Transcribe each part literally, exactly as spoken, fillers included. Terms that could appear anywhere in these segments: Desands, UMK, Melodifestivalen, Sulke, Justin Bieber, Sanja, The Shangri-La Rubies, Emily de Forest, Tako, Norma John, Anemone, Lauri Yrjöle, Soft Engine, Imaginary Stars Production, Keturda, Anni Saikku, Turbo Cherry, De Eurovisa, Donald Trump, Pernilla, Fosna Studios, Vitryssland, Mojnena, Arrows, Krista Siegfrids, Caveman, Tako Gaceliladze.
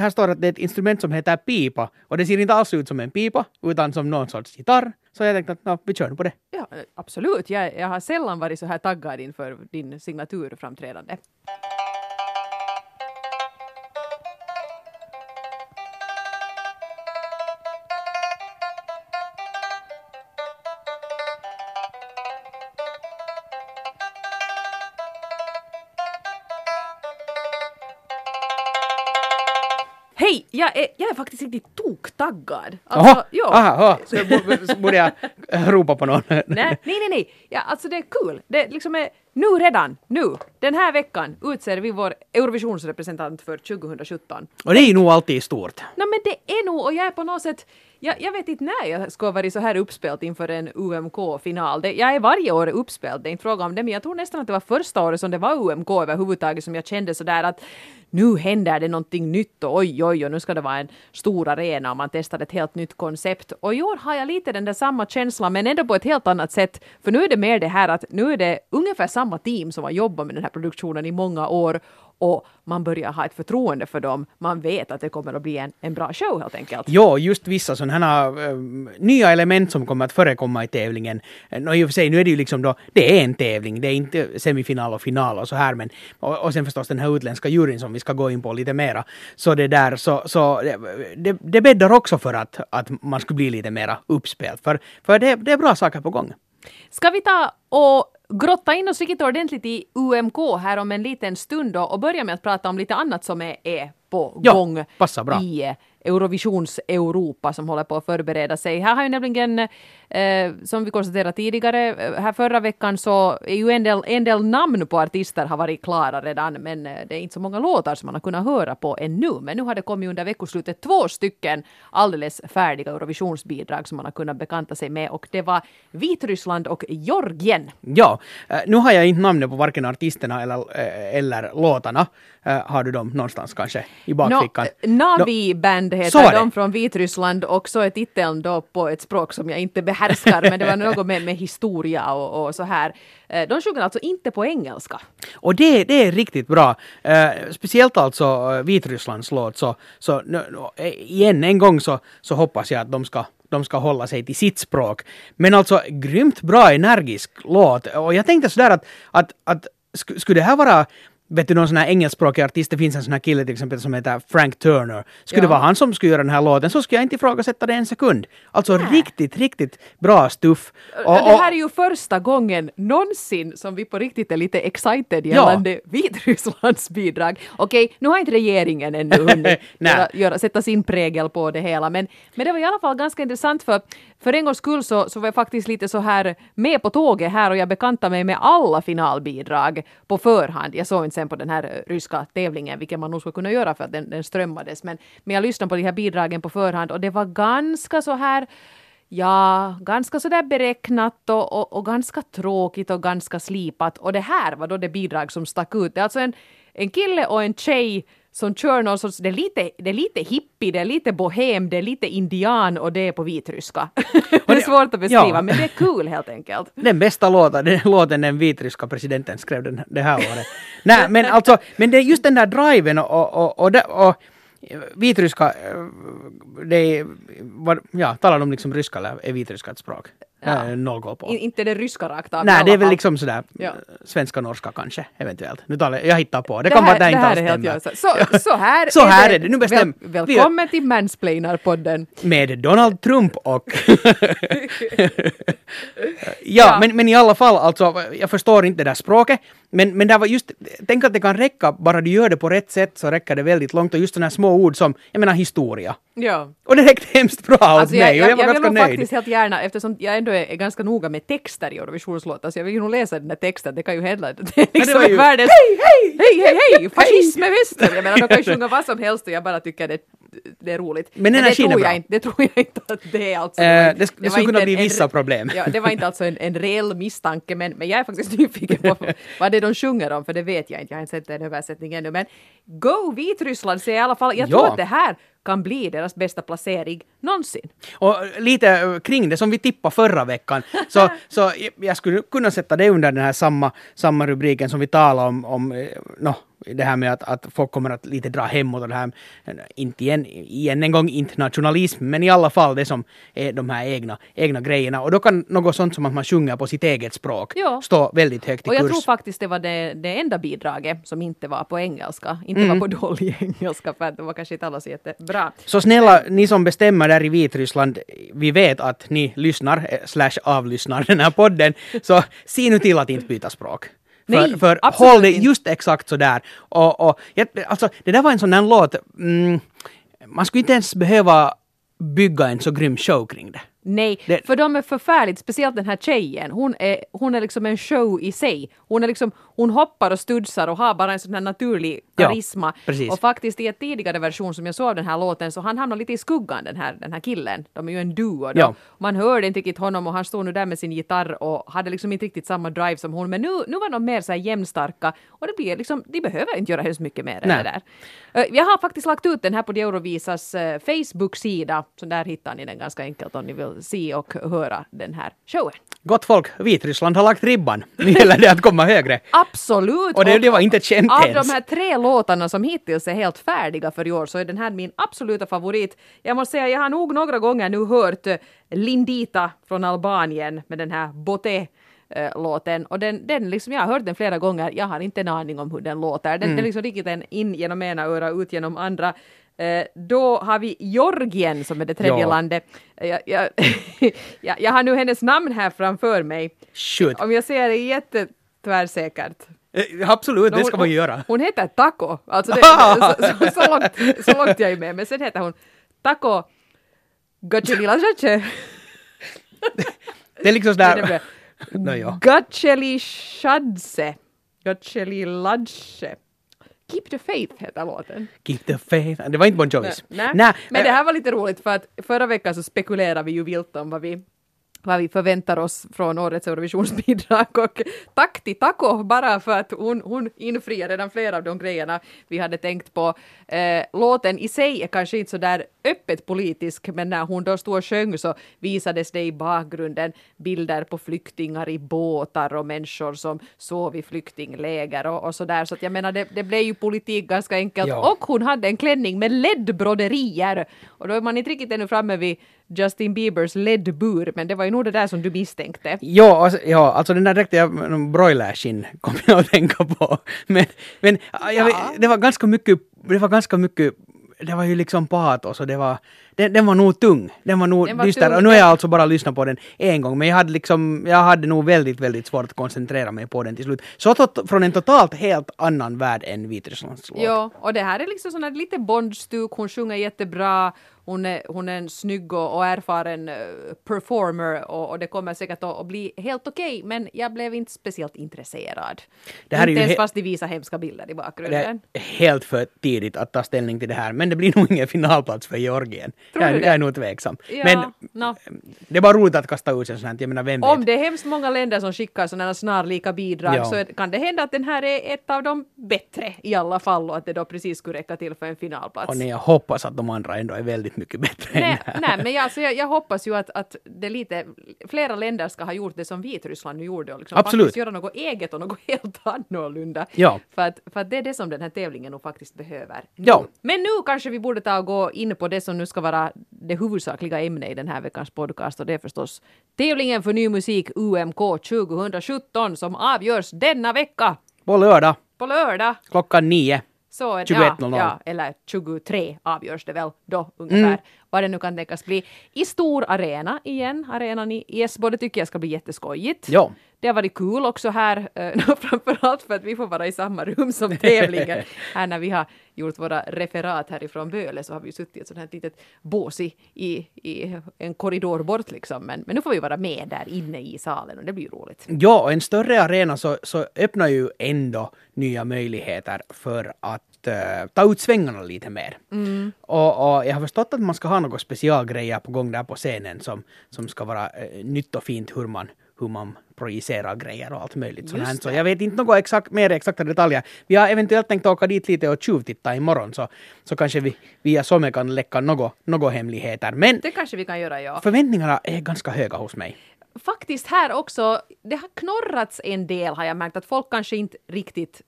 här står att det är ett instrument som heter pipa. Och det ser inte alls ut som en pipa, utan som någon sorts gitarr. Så jag tänkte att no, vi kör på det. Ja, absolut. Jag, jag har sällan varit så här taggad inför din signaturframträdande. Hej, jag är, jag är faktiskt riktigt toktaggad. Alltså, aha, jo. aha, så borde jag ropa på någon. nej, nej, nej, nej. Ja, alltså det är kul. Cool. Det liksom är nu redan, nu, den här veckan utser vi vår Eurovisionsrepresentant för tjugosjutton. Och det är ju nog alltid stort. Nej, men det är nog, och jag är på något sätt, jag, jag vet inte när jag ska vara så här uppspelt inför en U M K-final. Det, jag är varje år uppspelt, det är inte fråga om det, men jag tror nästan att det var första året som det var U M K överhuvudtaget som jag kände sådär att nu händer det någonting nytt och oj, oj, och nu ska det vara en stor arena och man testar ett helt nytt koncept. Och i år har jag lite den där samma känslan, men ändå på ett helt annat sätt, för nu är det mer det här att nu är det ungefär samma team som har jobbat med den här produktionen i många år och man börjar ha ett förtroende för dem. Man vet att det kommer att bli en, en bra show helt enkelt. Ja, just vissa sådana äh, nya element som kommer att förekomma i tävlingen. Och i och för sig, nu är det ju liksom då, det är en tävling, det är inte semifinal och final och så här, men och, och sen förstås den här utländska juryn som vi ska gå in på lite mera. Så det där, så, så det, det bäddar också för att, att man skulle bli lite mera uppspelt. För, för det, det är bra saker på gång. Ska vi ta och grotta in oss riktigt ordentligt i U M K här om en liten stund då, och börja med att prata om lite annat som är, är på ja, gång i Eurovisions Europa som håller på att förbereda sig. Här har ju nämligen, eh, som vi konstaterade tidigare, här förra veckan så är ju en del, en del namn på artister har varit klara redan, men det är inte så många låtar som man har kunnat höra på ännu. Men nu har det kommit under veckoslutet två stycken alldeles färdiga Eurovisionsbidrag som man har kunnat bekanta sig med, och det var Vitryssland och Georgien. Ja, nu har jag inte namnet på varken artisterna eller, eller låtarna. Har du dem någonstans kanske i bakfickan? No, Navi-band heter de från Vitryssland, och så är titeln då på ett språk som jag inte behärskar, men det var något med, med historia och, och så här. De sjunger alltså inte på engelska. Och det, det är riktigt bra. Eh, speciellt alltså Vitrysslands låt. Så, så igen en gång så, så hoppas jag att de ska de ska hålla sig till sitt språk. Men alltså grymt bra energisk låt. Och jag tänkte sådär att, att, att sk- skulle det här vara... Vet du, någon sån här engelskspråkig artist, det finns en sån här kille till exempel som heter Frank Turner. Skulle ja. det vara han som skulle göra den här låten, så skulle jag inte ifrågasätta det en sekund. Alltså Nä. riktigt, riktigt bra stuff. Och, och, och, det här är ju första gången någonsin som vi på riktigt är lite excited gällande ja. Vitrysslands bidrag. Okej, okay, nu har inte regeringen ännu hunnit göra, göra, sätta sin prägel på det hela. Men, men det var i alla fall ganska intressant, för för en gångs skull så, så var jag faktiskt lite så här med på tåget här, och jag bekantade mig med alla finalbidrag på förhand. Jag såg inte sen på den här ryska tävlingen, vilket man nog skulle kunna göra för att den, den strömmades. Men, men jag lyssnade på de här bidragen på förhand, och det var ganska så här, ja, ganska så där beräknat och, och, och ganska tråkigt och ganska slipat. Och det här var då det bidrag som stack ut. Det är alltså en, en kille och en tjej som kör någon sorts, det är lite, det är lite hippie, det är lite bohem, det är lite indian, och det är på vitryska. Det är svårt att beskriva, ja. Men det är kul cool, helt enkelt. Den bästa låten, den låten den vitryska presidenten skrev den, det här året. Nej, men alltså, men det är just den där driven och, och, och, och, och vitryska, det är, var, ja, talar de liksom ryska eller är vitryska ett språk? Ja. Noll koll på. In, inte det ryska rakt av. Nej, det är väl liksom sådär ja. svenska, norska kanske, eventuellt. Nu talar jag hittar på. Det, det kan här, vara det här inte alls stämma. Så, så här, så är, här det. är det. Nu bestäm. Väl, välkommen till Mansplainer-podden. Med Donald Trump och... ja, ja. Men, men i alla fall, alltså, jag förstår inte det där språket. Men, men där var just, tänk att det kan räcka, bara du gör det på rätt sätt så räcker det väldigt långt. Och just sådana små ord som, jag menar, historia. Ja. Och det räckte hemskt bra åt alltså, mig. Jag, jag, och jag var jag ganska vill nöjd. faktiskt helt gärna, eftersom jag ändå är ganska noga med texter i Eurovisionslåtar, så jag vill ju nog läsa den där texten. Det kan ju hända. Det är liksom ju... världens... Hej, hej, hej, hej, hej! Fascism är väster! Jag menar, de kan ju sjunga vad som helst och jag bara tycker det, det är roligt. Men, Men det, tror jag inte, det tror jag inte att det är alltså... Uh, det det, det skulle kunna bli en, vissa problem. Ja, det var inte alltså en, en reell misstanke, men, men jag är faktiskt nyfiken på vad det är de sjunger om, för det vet jag inte. Jag har inte sett den översättning ännu, men Go Vitryssland säger i alla fall. Jag ja. tror att det här kan bli deras bästa placering någonsin. Och lite kring det som vi tippade förra veckan, så, så jag skulle kunna sätta det under den här samma, samma rubriken som vi talade om, om no, det här med att, att folk kommer att lite dra hem och det här, inte igen, igen en gång internationalism, men i alla fall det som är de här egna, egna grejerna. Och då kan något sånt som att man sjunger på sitt eget språk jo. stå väldigt högt i kurs. Och jag kurs. tror faktiskt det var det, det enda bidraget som inte var på engelska, inte mm. var på dålig engelska, för att det var kanske inte alla så jättebra. Så snälla, men... ni som bestämmer där i Vitryssland, vi vet att ni lyssnar, slash avlyssnar den här podden, så se nu till att inte byta språk. För, Nej, för håll det just exakt sådär. Och, och, alltså, det där var en sån där låt. Mm, man skulle inte ens behöva bygga en så grym show kring det. Nej, det, för de är förfärligt. Speciellt den här tjejen. Hon är, hon är liksom en show i sig. Hon, är liksom, hon hoppar och studsar och har bara en sån här naturlig karisma. Ja, och faktiskt i en tidigare version som jag såg av den här låten, så han hamnar lite i skuggan, den här, den här killen. De är ju en duo. Ja. Man hörde inte riktigt honom och han stod nu där med sin gitarr och hade liksom inte riktigt samma drive som hon. Men nu, nu var de mer så här jämnstarka och det blir liksom, de behöver inte göra hemskt mycket mer än det där. Jag har faktiskt lagt ut den här på Eurovisas Facebook-sida. Så där hittar ni den ganska enkelt om ni vill se och höra den här showen. Gott folk, Vitryssland har lagt ribban. Nu gäller det att komma högre. Absolut. Och det, det var inte känt ens. Av de här tre låtarna som hittills är helt färdiga för i år, så är den här min absoluta favorit. Jag måste säga, jag har nog några gånger nu hört Lindita från Albanien med den här Bote låten, och den, den liksom, jag har hört den flera gånger, jag har inte en aning om hur den låter. Den, mm. den liksom riktigt en in genom ena öra, ut genom andra. Eh, då har vi Georgien som är det tredje ja. landet. Jag, jag, jag, jag har nu hennes namn här framför mig. Shoot. Om jag säger det jättetvärdsäkert. Eh, absolut, no, det ska hon, man göra. Hon heter Tako, alltså det, så, så, så, långt, så långt jag är med, men sen heter hon Tako Gacelilajace. Det är liksom sådär... No, ja. Gaceliladze. Gaceliladze. Keep the faith heter låten. Keep the faith. Det var inte Bon Jovis. Nej, men äh, det här var lite roligt för att förra veckan så spekulerade vi ju vilt om vad vi, vad vi förväntar oss från årets Eurovisionsbidrag, och tack till Tako bara för att hon, hon infriar redan flera av de grejerna vi hade tänkt på. Eh, låten i sig är kanske inte så där öppet politisk, men när hon då stod och sjöng så visades det i bakgrunden bilder på flyktingar i båtar och människor som sov i flyktingläger och, och sådär. Så att jag menar, det, det blev ju politik ganska enkelt. Ja. Och hon hade en klänning med L E D-broderier. Och då är man inte riktigt ännu framme vid Justin Biebers L E D-bur, men det var ju nog det där som du misstänkte. Ja, alltså, ja, alltså den där riktiga broilerskinn kom jag att tänka på. Men, men ja. jag, det var ganska mycket, det var ganska mycket det var ju liksom patos och det var den, den var nog tung, den var nog den var dyster tung. Och nu har jag alltså bara lyssnat på den en gång, men jag hade liksom, jag hade nog väldigt väldigt svårt att koncentrera mig på den till slut. Så tot, från en totalt helt annan värld än Vitrysslands låt. Ja, och det här är liksom sån här lite bondstuk, hon sjunger jättebra, hon är, hon är en snygg och, och erfaren performer och, och det kommer säkert att, att bli helt okej, okay, men jag blev inte speciellt intresserad. Det här inte är ju ens he- fast de visar hemska bilder i bakgrunden. Det är helt för tidigt att ta ställning till det här, men det blir nog ingen finalplats för Georgien. Tror jag, jag är nog tveksam. Ja, men no. Det är bara roligt att kasta ut en sån här. Jag menar, vem vet? Om det är hemskt många länder som skickar sådana snarlika bidrag, ja. så kan det hända att den här är ett av de bättre i alla fall och att det då precis skulle räcka till för en finalplats. Och nej, jag hoppas att de andra ändå är väldigt mycket bättre. Nej, nej, men jag, alltså, jag, jag hoppas ju att, att det lite, flera länder ska ha gjort det som Vitryssland nu gjorde och liksom faktiskt göra något eget och något helt annorlunda. Ja. För, att, för att det är det som den här tävlingen nog faktiskt behöver. Ja. Men nu kanske vi borde ta och gå in på det som nu ska vara det huvudsakliga ämnet i den här veckans podcast, och det är förstås tävlingen för ny musik U M K tjugosjutton som avgörs denna vecka. På lördag. På lördag. Klockan nio. Så är det, ja, ja, eller tjugotre avgörs det väl då ungefär. Mm. Vad det nu kan tänkas bli. I stor arena igen, arenan i Esbo, det tycker jag ska bli jätteskojigt. Ja. Det har varit kul också här, eh, framförallt för att vi får vara i samma rum som tävlingen. Här när vi har gjort våra referat härifrån Böle så har vi suttit i ett sånt här litet bås i, i en korridor bort liksom. Men, men nu får vi vara med där inne i salen och det blir ju roligt. Ja, och en större arena så, så öppnar ju ändå nya möjligheter för att ta ut svängarna lite mer. Mm. Och, och jag har förstått att man ska ha några specialgrejer på gång där på scenen som, som ska vara eh, nytt och fint hur man, hur man projicerar grejer och allt möjligt. Så jag vet inte några exakt, mer exakta detaljer. Vi har eventuellt tänkt åka dit lite och tjuvtitta imorgon så, så kanske vi via Somme kan läcka några, några hemligheter. Men det kanske vi kan göra, ja. Förväntningarna är ganska höga hos mig. Faktiskt här också, det har knorrats en del har jag märkt att folk kanske inte riktigt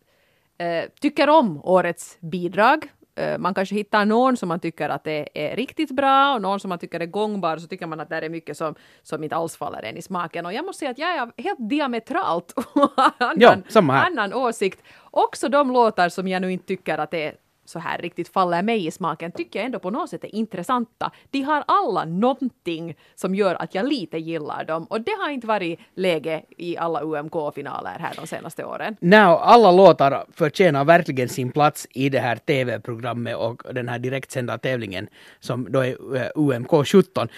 eh, tycker om årets bidrag. Eh, man kanske hittar någon som man tycker att det är riktigt bra och någon som man tycker är gångbar, så tycker man att det är mycket som, som inte alls faller en i smaken. Och jag måste säga att jag är helt diametralt annan, jo, annan åsikt. Också de låtar som jag nu inte tycker att det är så här riktigt faller mig i smaken, tycker jag ändå på något sätt är intressanta. De har alla någonting som gör att jag lite gillar dem. Och det har inte varit läge i alla U M K-finaler här de senaste åren. Now, alla låtar förtjänar verkligen sin plats i det här tv-programmet och den här direktsända tävlingen som då är U M K sjutton.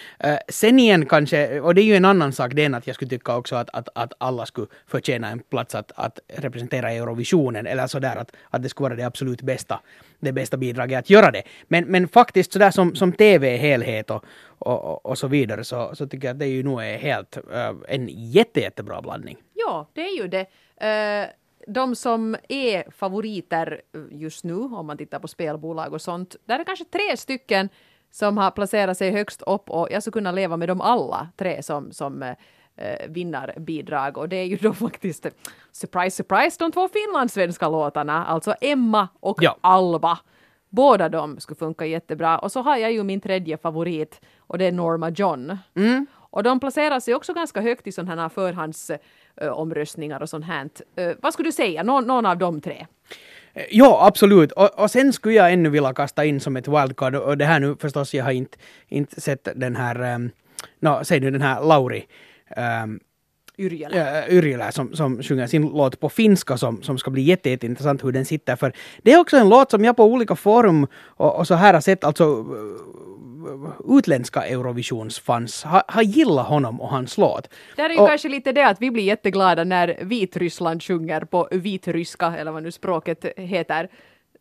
Sen igen kanske, och det är ju en annan sak, den att jag skulle tycka också att, att, att alla skulle förtjäna en plats att, att representera Eurovisionen eller sådär, att, att det skulle vara det absolut bästa. Det bästa bidraget att göra det. Men, men faktiskt sådär som, som tv-helhet och, och, och så vidare så, så tycker jag att det är ju nog är helt uh, en jätte, jättebra blandning. Ja, det är ju det. Uh, de som är favoriter just nu, om man tittar på spelbolag och sånt, där är kanske tre stycken som har placerat sig högst upp, och jag skulle kunna leva med dem alla tre som... som uh, vinnarbidrag, och det är ju då faktiskt surprise, surprise, de två finlandssvenska låtarna, alltså Emma och ja. Alva. Båda de skulle funka jättebra, och så har jag ju min tredje favorit, och det är Norma John. Mm. Och de placerar sig också ganska högt i sådana här förhandsomröstningar och sånt här. Vad skulle du säga, Nå- någon av de tre? Ja, absolut. Och, och sen skulle jag ännu vilja kasta in som ett wildcard, och det här nu förstås, jag har inte, inte sett den här, um, no, säg nu den här Lauri Um, Yrjöle. Uh, Yrjöle som, som sjunger sin låt på finska som, som ska bli jätte, jätteintressant hur den sitter, för det är också en låt som jag på olika forum och, och så här har sett, alltså utländska Eurovisionsfans har ha gillat honom och hans låt. Det är ju och, kanske lite det att vi blir jätteglada när Vitryssland sjunger på vitryska eller vad nu språket heter.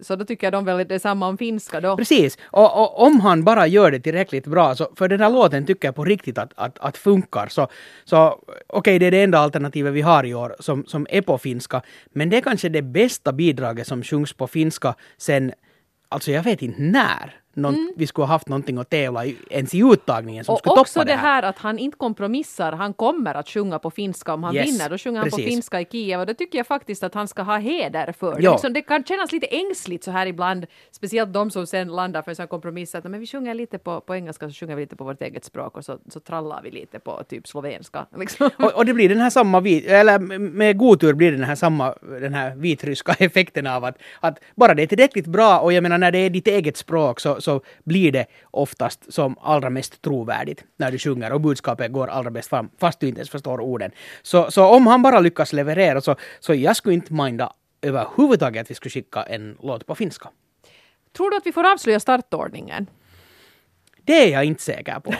Så då tycker jag de väl det samma om finska då. Precis. Och, och om han bara gör det tillräckligt bra, så för den här låten tycker jag på riktigt att, att, att funkar. Så, så okej, okay, det är det enda alternativet vi har i år som, som är på finska. Men det är kanske det bästa bidraget som sjungs på finska sen, alltså jag vet inte när. Någon, mm. Vi skulle ha haft någonting att tävla i, ens i uttagningen som och skulle toppa det här. Och också det här att han inte kompromissar, han kommer att sjunga på finska om han yes, vinner. Då sjunger precis. Han på finska i Kiev, och det tycker jag faktiskt att han ska ha heder för. Liksom, det kan kännas lite ängsligt så här ibland, speciellt de som sen landar för en sån kompromiss att men vi sjunger lite på, på engelska, så sjunger vi lite på vårt eget språk och så, så trallar vi lite på typ slovenska. Liksom. Och, och det blir den här samma, vit, eller med god tur blir det den här samma, den här vitryska effekten av att, att bara det är tillräckligt bra, och jag menar när det är ditt eget språk så så blir det oftast som allra mest trovärdigt när du sjunger, och budskapet går allra bäst fram, fast du inte ens förstår orden. Så, så om han bara lyckas leverera, så, så jag skulle inte minda överhuvudtaget att vi skulle skicka en låt på finska. Tror du att vi får avslöja startordningen? Det är jag inte säker på.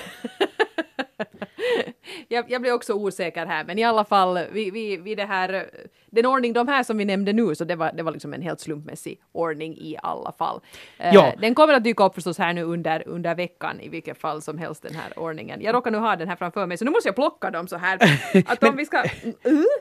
jag, jag blir också osäker här, men i alla fall vi, vi, vi det här, den ordning de här som vi nämnde nu, så det var, det var liksom en helt slumpmässig ordning i alla fall. Ja. Den kommer att dyka upp förstås här nu under, under veckan i vilket fall som helst, den här ordningen. Jag råkar nu ha den här framför mig, så nu måste jag plocka dem så här. Att men, om vi ska...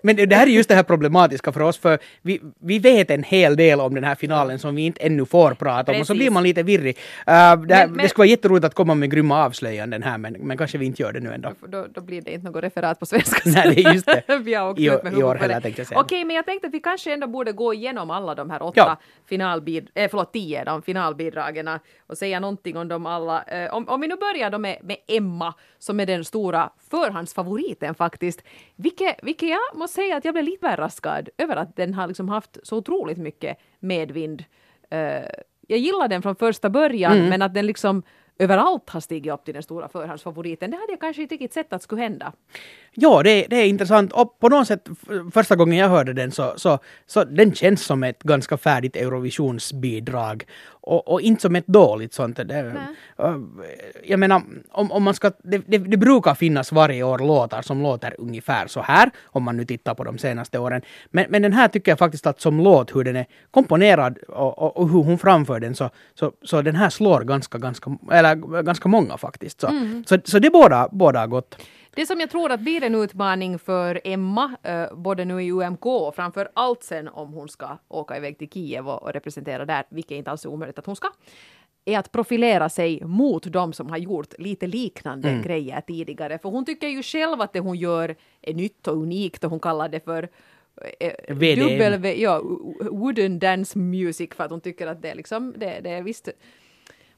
men det här är just det här problematiska för oss, för vi, vi vet en hel del om den här finalen som vi inte ännu får prata Precis. Om, och så blir man lite virrig. Uh, det, här, men, men... det skulle vara jätteroligt att komma med grymma avslöjanden här, men, men kanske vi inte gör det nu ändå. Då, då blir det inte något referat på svenska. Nej, det är just det. vi har åkt I, ut med i år heller, tänkte jag säga. Okej, men jag tänkte att vi kanske ändå borde gå igenom alla de här åtta ja. finalbid- äh, förlåt, tio de finalbidragen och säga någonting om dem alla. Eh, om, om vi nu börjar då med, med Emma, som är den stora förhandsfavoriten faktiskt. Vilket, vilket jag måste säga att jag blev lite överraskad över att den har liksom haft så otroligt mycket medvind. Eh, jag gillar den från första början, mm. men att den liksom överallt har stigit upp till den stora förhandsfavoriten. Det hade jag kanske inte riktigt sett att skulle hända. Ja, det, det är intressant. Och på något sätt, första gången jag hörde den så, så, så den känns som ett ganska färdigt Eurovisionsbidrag. Och, och inte som ett dåligt sånt. Det, jag menar, om, om man ska, det, det, det brukar finnas varje år låtar som låter ungefär så här, om man nu tittar på de senaste åren. Men, men den här tycker jag faktiskt att som låt, hur den är komponerad och, och, och hur hon framför den, så, så, så den här slår ganska, ganska, eller ganska många faktiskt. Så, mm. så, så det är båda, båda gott. Det som jag tror att blir en utmaning för Emma, eh, både nu i U M K och framför allt sen om hon ska åka iväg till Kiev och, och representera där, vilket inte alls är omöjligt att hon ska, är att profilera sig mot de som har gjort lite liknande mm. grejer tidigare. För hon tycker ju själv att det hon gör är nytt och unikt, och hon kallar det för W D M. Ja, wooden dance music, för att hon tycker att det är liksom, det, det är visst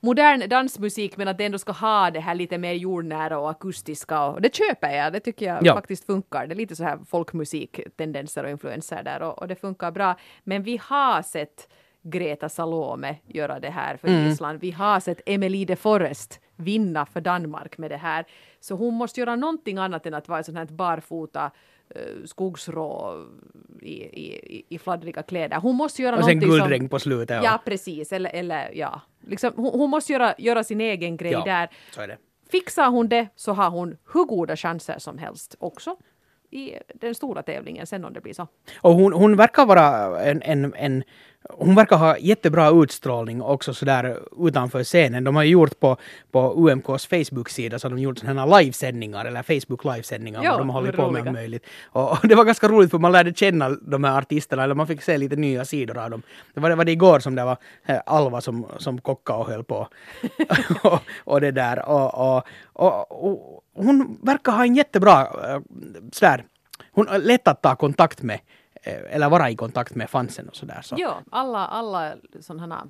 modern dansmusik, men att det ändå ska ha det här lite mer jordnära och akustiska, och det köper jag, det tycker jag ja. faktiskt funkar. Det är lite så här folkmusiktendenser och influenser där, och, och det funkar bra. Men vi har sett Greta Salome göra det här för mm. Island. Vi har sett Emily de Forest vinna för Danmark med det här. Så hon måste göra någonting annat än att vara sån här barfota skogsrå i, i, i fladdriga kläder. Hon måste göra och sen guldregn som, på slutet. Ja, ja precis. Eller, eller, ja. Liksom, hon, hon måste göra, göra sin egen grej ja, där. Så är det. Fixar hon det så har hon hur goda chanser som helst också i den stora tävlingen sen om det blir så. Och hon, hon verkar vara en, en, en hon verkar ha jättebra utstrålning också så där utanför scenen. De har ju gjort på, på U M K:s Facebook-sida så de gjort sådana här livesändningar eller Facebook-livesändningar ja, de har hållit på med möjligt. Och, och det var ganska roligt för man lärde känna de här artisterna eller man fick se lite nya sidor av dem. Det var det, var det igår som det var Alva som, som kockade och höll på. och, och det där. Och, och, och, och hon verkar ha en jättebra sådär. Hon är lätt att ta kontakt med. Eller vara i kontakt med fansen och sådär. Så. Ja, alla, alla sådana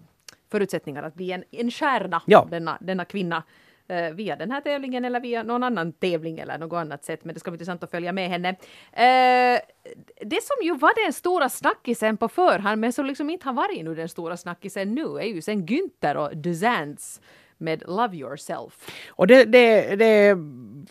förutsättningar att bli en, en stjärna, ja. denna, denna kvinna, eh, via den här tävlingen eller via någon annan tävling eller något annat sätt. Men det ska bli intressant att följa med henne. Eh, det som ju var den stora snackisen på förhand, men som liksom inte har varit nu den stora snackisen nu, är ju sen Günther och Desands med Love Yourself. Och det, det, det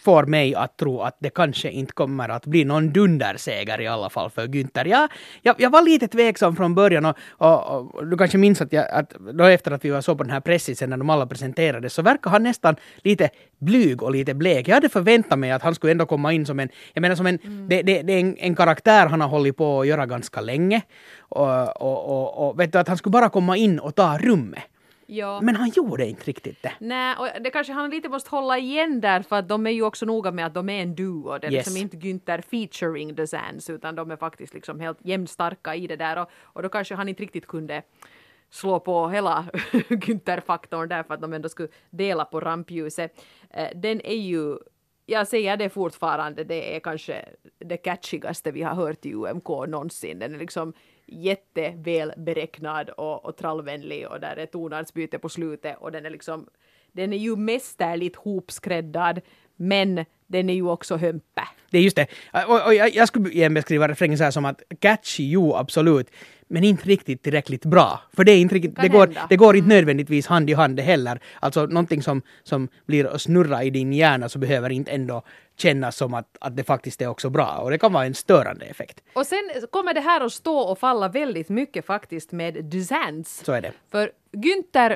får mig att tro att det kanske inte kommer att bli någon dunderseger i alla fall för Günther. Jag, jag, jag var lite tveksam från början och, och, och du kanske minns att, jag, att då efter att vi var så på den här pressen sen när de alla presenterades så verkar han nästan lite blyg och lite blek. Jag hade förväntat mig att han skulle ändå komma in som en, jag menar som en, mm. det, det, det är en, en karaktär han har hållit på att göra ganska länge och, och, och, och vet du att han skulle bara komma in och ta rummet. Ja. Men han gjorde inte riktigt det. Nej, och det kanske han lite måste hålla igen där för att de är ju också noga med att de är en duo. Det är yes. liksom inte Günther featuring The Sands utan de är faktiskt liksom helt jämnstarka i det där och, och då kanske han inte riktigt kunde slå på hela Günther-faktorn där för att de ändå skulle dela på rampljuset. Den är ju, jag säger det fortfarande, det är kanske det catchigaste vi har hört i U M K någonsin. Den är liksom jättevälberäknad och, och trallvänlig och där är tonartsbyte på slutet och den är liksom, den är ju mästerligt hopskräddad men den är ju också hömpe. Det är just det. Och, och jag, jag skulle beskriva refrängen så här som att catchy, jo absolut, men inte riktigt tillräckligt bra. För det är inte riktigt, det, det, går, det går inte nödvändigtvis hand i hand heller. Alltså någonting som, som blir att snurra i din hjärna så behöver inte ändå kännas som att, att det faktiskt är också bra. Och det kan vara en störande effekt. Och sen kommer det här att stå och falla väldigt mycket faktiskt med Desands. Så är det. För Günther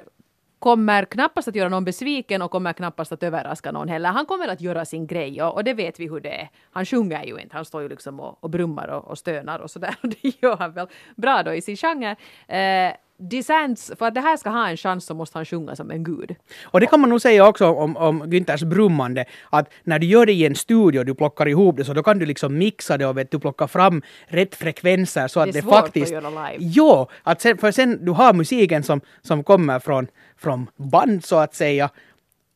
kommer knappast att göra någon besviken och kommer knappast att överraska någon heller. Han kommer att göra sin grej och, och det vet vi hur det är. Han sjunger ju inte, han står ju liksom och, och brummar och, och stönar och sådär. Och det gör han väl bra då i sin genre. Eh, Desands, för att det här ska ha en chans så måste han sjunga som en gud. Och det kan man nog säga också om, om Günthers brummande, att när du gör det i en studio, du plockar ihop det, så då kan du liksom mixa det och vet, du plockar fram rätt frekvenser så att det, är det faktiskt... Det svårt att göra live. Jo, att sen, för sen du har musiken som, som kommer från, från band så att säga,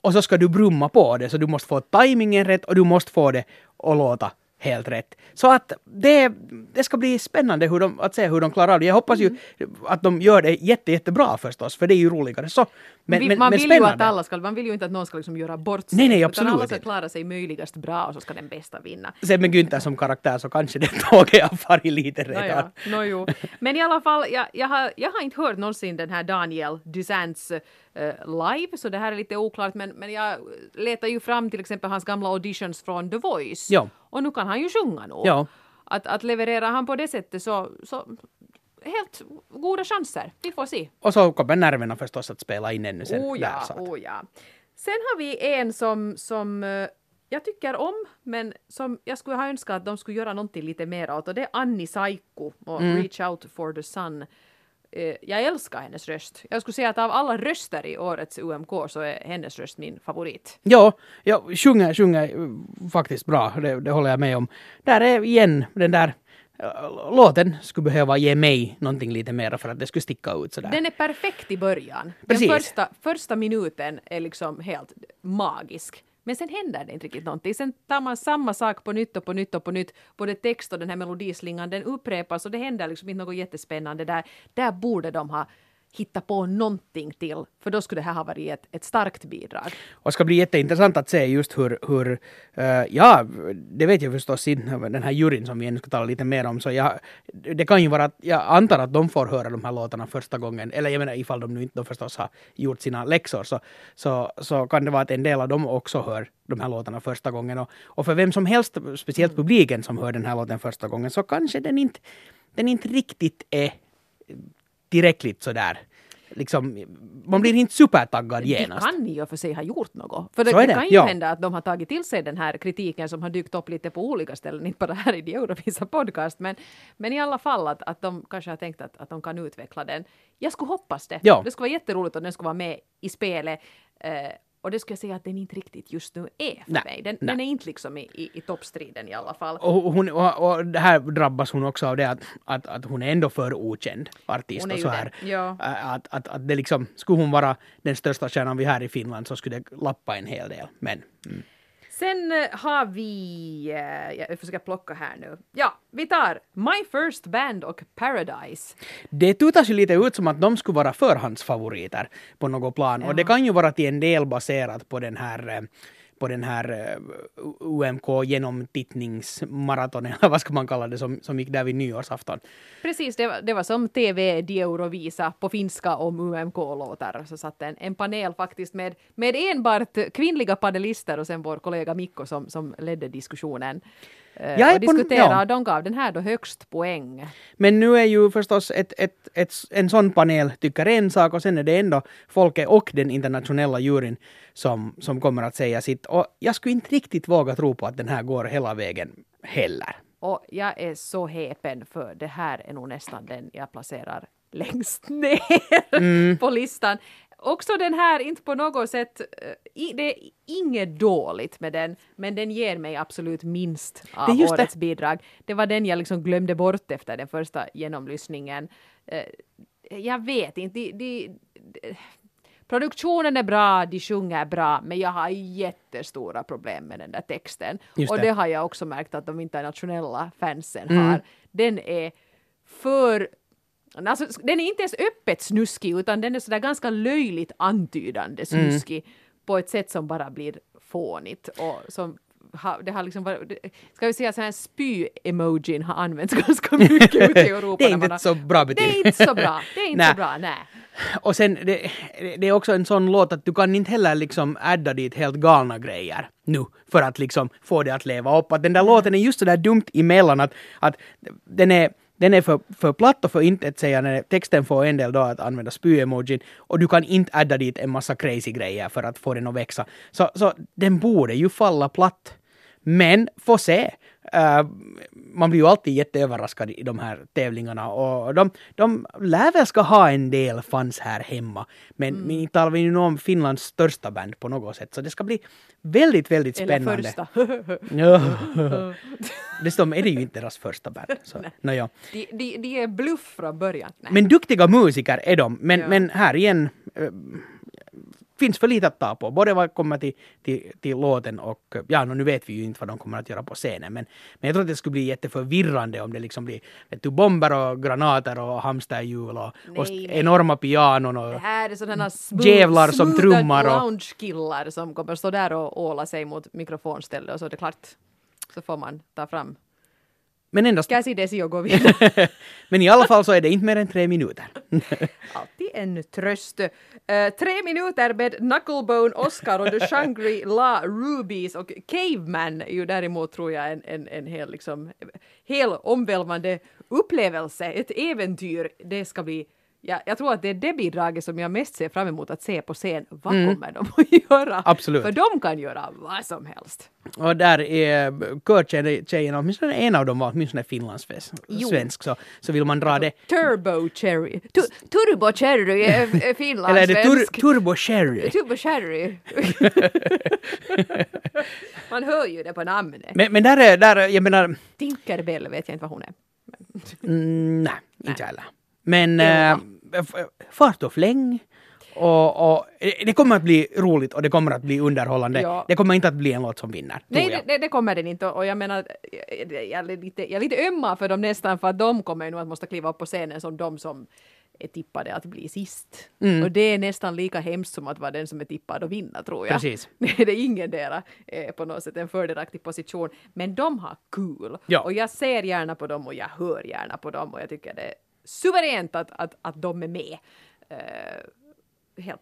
och så ska du brumma på det, så du måste få tajmingen rätt och du måste få det att låta helt rätt. Så att det, det ska bli spännande hur de, att se hur de klarar av det. Jag hoppas mm. ju att de gör det jätte, jättebra förstås, för det är ju roligare så. Men, vi, men, man, men vill ju att alla ska, man vill ju inte att någon ska liksom göra bort sig. Nej, nej, absolut. Utan alla ska klara sig möjligast bra och så ska den bästa vinna. Sen med Günther som karaktär så kanske det tåget har farit lite redan. No, no, jo. Men i alla fall, jag, jag, har, jag har inte hört någonsin den här Daniel Desands live, så det här är lite oklart, men, men jag letar ju fram till exempel hans gamla auditions från The Voice. Ja. Och nu kan han ju sjunga nog. Ja. Att, att leverera han på det sättet så, så helt goda chanser. Vi får se. Och så kommer nerverna förstås att spela in ännu sen. Oh ja, oh ja. Sen har vi en som, som jag tycker om, men som jag skulle ha önskat att de skulle göra någonting lite mer åt, och det är Anni Saikku och mm. Reach Out for the Sun. Jag älskar hennes röst. Jag skulle säga att av alla röster i årets U M K så är hennes röst min favorit. Ja, jag sjunger, sjunger faktiskt bra. Det, det håller jag med om. Där är igen den där låten skulle behöva ge mig någonting lite mer för att det skulle sticka ut sådär. Den är perfekt i början. Precis. Den första, första minuten är liksom helt magisk. Men sen händer det inte riktigt någonting. Sen tar man samma sak på nytt och på nytt och på nytt. Både text och den här melodislingan, den upprepas och det händer liksom inte något jättespännande där. Där borde de ha hittat på någonting till, för då skulle det här ha varit ett, ett starkt bidrag. Och det ska bli jätteintressant att se just hur, hur uh, ja, det vet jag förstås inte, den här juryn som vi ännu ska tala lite mer om, så jag, det kan ju vara att jag antar att de får höra de här låtarna första gången, eller jag menar ifall de nu inte de förstås har gjort sina läxor, så, så, så kan det vara att en del av dem också hör de här låtarna första gången, och, och för vem som helst, speciellt publiken som hör den här låten första gången, så kanske den inte, den inte riktigt är tillräckligt sådär. Liksom, man blir inte supertaggad genast. Det kan ju för sig ha gjort något. För det, det. det kan ju ja. hända att de har tagit till sig den här kritiken som har dykt upp lite på olika ställen, inte bara här i de Eurovisa podcast, men, men i alla fall att, att de kanske har tänkt att, att de kan utveckla den. Jag skulle hoppas det. Ja. Det skulle vara jätteroligt om den skulle vara med i spelet. Eh, Och det ska jag säga att den inte riktigt just nu är för nej, mig. Den, nej. den är inte liksom i, i, i toppstriden i alla fall. Och, hon, och, och det här drabbas hon också av det att, att, att hon är ändå för okänd artist. Hon är och så här. Ja. Att, att, att det liksom, skulle hon vara den största stjärnan vi här i Finland så skulle det lappa en hel del. Men, mm. Sen har vi, jag försöker plocka här nu. Ja, vi tar My First Band och Paradise. Det tutas ju lite ut som att de skulle vara förhandsfavoriter på något plan. Ja. Och det kan ju vara till en del baserat på den här, på den här U M K-genomtittningsmaratonen, vad ska man kalla det, som, som gick där vid nyårsafton. Precis, det var, det var som T V de Eurovisa på finska om U M K-låtar. Så satt en, en panel faktiskt med, med enbart kvinnliga panelister och sen vår kollega Mikko som, som ledde diskussionen. Jag och diskutera, ja. de gav den här då högst poäng. Men nu är ju förstås ett, ett, ett, en sån panel tycker en sak och sen är det ändå folket och den internationella juryn som, som kommer att säga sitt. Och jag skulle inte riktigt våga tro på att den här går hela vägen heller. Och jag är så häpen, för det här är nog nästan den jag placerar längst ner mm. på listan. Också den här, inte på något sätt, det är inget dåligt med den, men den ger mig absolut minst av årets det. bidrag. Det var den jag liksom glömde bort efter den första genomlyssningen. Jag vet inte, de, de, de, produktionen är bra, de sjunger bra, men jag har jättestora problem med den där texten. Just och det. det har jag också märkt att de internationella fansen mm. har. Den är för... Alltså, den är inte ens öppet snuskig, utan den är sådär ganska löjligt antydande snuskig mm. på ett sätt som bara blir fånigt och som ha, det har liksom varit, ska vi säga så här, spy-emojin har använts ganska mycket ute i Europa. Det är inte så bra betyg. Det är inte så bra, det är inte så bra, nej. Och sen, det, det är också en sån låt att du kan inte heller liksom adda dit helt galna grejer nu för att liksom få det att leva upp. Att den där låten är just sådär dumt emellan att, att den är Den är för, för platt och för intetsägande. Texten får en del då att använda spy-emojin och du kan inte adda dit en massa crazy grejer för att få den att växa. Så, så den borde ju falla platt. Men få se. Uh, man blir ju alltid jätteöverraskad i de här tävlingarna och de, de lär väl ska ha en del fans här hemma, men mm. vi talar ju om Finlands största band på något sätt, så det ska bli väldigt, väldigt spännande. Eller första. Dessutom är det ju inte deras första band. Så. no, ja. de, de, de är bluff från början. Nej. Men duktiga musiker är de, men, ja. men här igen uh, finns för lite att ta på. Både vad kommer till, till, till låten och ja, nu vet vi ju inte vad de kommer att göra på scenen, men, men jag tror att det skulle bli jätteförvirrande om det liksom blir, vet du, bomber och granater och hamsterhjul och, nej, och nej. enorma pianon och det här är sådana smooth, jävlar som trummar och loungekillar som kommer stå där och åla sig mot mikrofonstället, och så är det klart, så får man ta fram men endast... käsidesi och gå vidare. Men i alla fall så är det inte mer än tre minuter. Alltid en tröst. Uh, tre minuter med Knucklebone Oscar och The Shangri-La Rubies och Caveman är ju däremot, tror jag, en, en, en hel, liksom, hel omvälvande upplevelse. Ett äventyr. Det ska bli... Ja, jag tror att det är det bidraget som jag mest ser fram emot att se på scen. Vad mm. kommer de att göra? Absolut. För de kan göra vad som helst. Och där är körtjejerna, åtminstone en av dem var åtminstone finlandssvensk, så, så vill man dra det. Turbo Cherry. Tu, Turbo Cherry är finlandssvensk. Eller är det tur, Turbo Cherry? Turbo Cherry. Man hör ju det på namnet. Men, men där är, där, jag menar... Tinkerbell vet jag inte vad hon är. mm, nej, inte heller. Men äh, fart och fläng Och, och, det kommer att bli roligt och det kommer att bli underhållande. Ja. Det kommer inte att bli en låt som vinner. Nej, det, det kommer den inte. Och jag menar, jag är lite, jag är lite ömma för dem nästan, för att de kommer nog att måste kliva upp på scenen som de som är tippade att bli sist. Mm. Och det är nästan lika hemskt som att vara den som är tippad och vinna, tror jag. Precis. Det är ingen där eh, på något sätt en fördelaktig position. Men de har kul. Ja. Och jag ser gärna på dem och jag hör gärna på dem och jag tycker det är suveränt att, att, att de är med. Eh, Helt,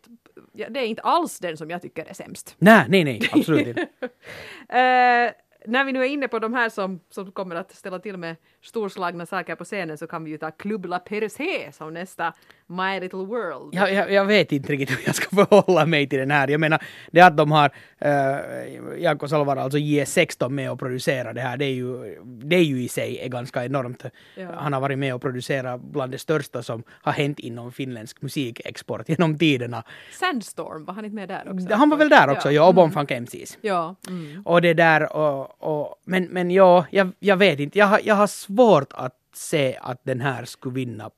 ja, det är inte alls den som jag tycker är sämst. Nej, nej, nej, absolut inte. uh, när vi nu är inne på de här som, som kommer att ställa till med storslagna saker på scenen, så kan vi ju ta Klubbla per se som nästa My Little World. Jag, jag, jag vet inte riktigt hur jag ska förhålla mig till den här. Jag menar, det att de har uh, Jaakko Salovaara, alltså J sexton, med och producera det här, det är ju, det är ju i sig är ganska enormt. Ja. Han har varit med och producerat bland det största som har hänt inom finländsk musikexport genom tiderna. Sandstorm, var han inte med där också? Han var väl där också, ja, ja och Bonfunk mm. M Cs. Ja. Mm. Och det där, och, och, men, men ja, jag, jag vet inte, jag, jag har svårt att se att den här skulle vinna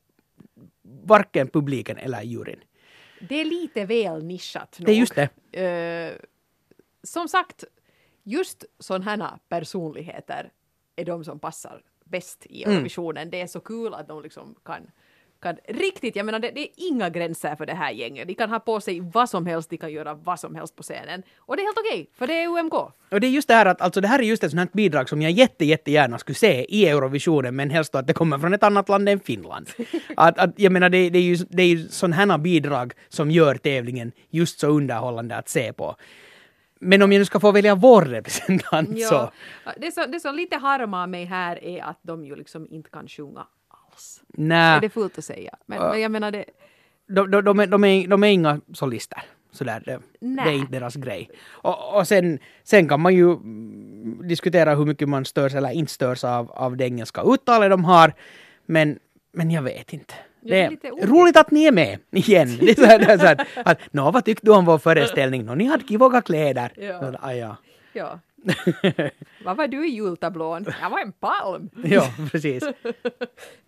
varken publiken eller juryn. Det är lite väl nischat nog. Det är just det. Uh, som sagt, just sådana personligheter är de som passar bäst i Eurovisionen. Mm. Det är så kul att de liksom kan, kan riktigt, jag menar det, det är inga gränser för det här gänget. De kan ha på sig vad som helst, de kan göra vad som helst på scenen. Och det är helt okej, för det är U M K. Och det är just det här att, alltså det här är just ett sånt här bidrag som jag jätte, jättegärna skulle se i Eurovisionen, men helst att det kommer från ett annat land än Finland. Att, att, jag menar, det, det är ju, det är ju sån här bidrag som gör tävlingen just så underhållande att se på. Men om jag nu ska få välja vår representant ja, så... Det som, det som lite harmar mig här är att de ju liksom inte kan sjunga alls. Nej. Är det fullt att säga? Men, uh, men jag menar det... De, de, de, de, är, de, är, de är inga solister. Sådär, det, det är inte deras grej. Och, och sen, sen kan man ju diskutera hur mycket man störs eller inte störs av, av det engelska uttalet de har. Men, men jag vet inte. Det är det roligt att ni är med igen. Det är så här, det är så här, att, nå, vad tyckte du om vår föreställning? Nå, ni hade kivoga kläder. Ja. Ah, ja. Ja. Vad var du i jultablån? Jag var en palm. Ja, precis.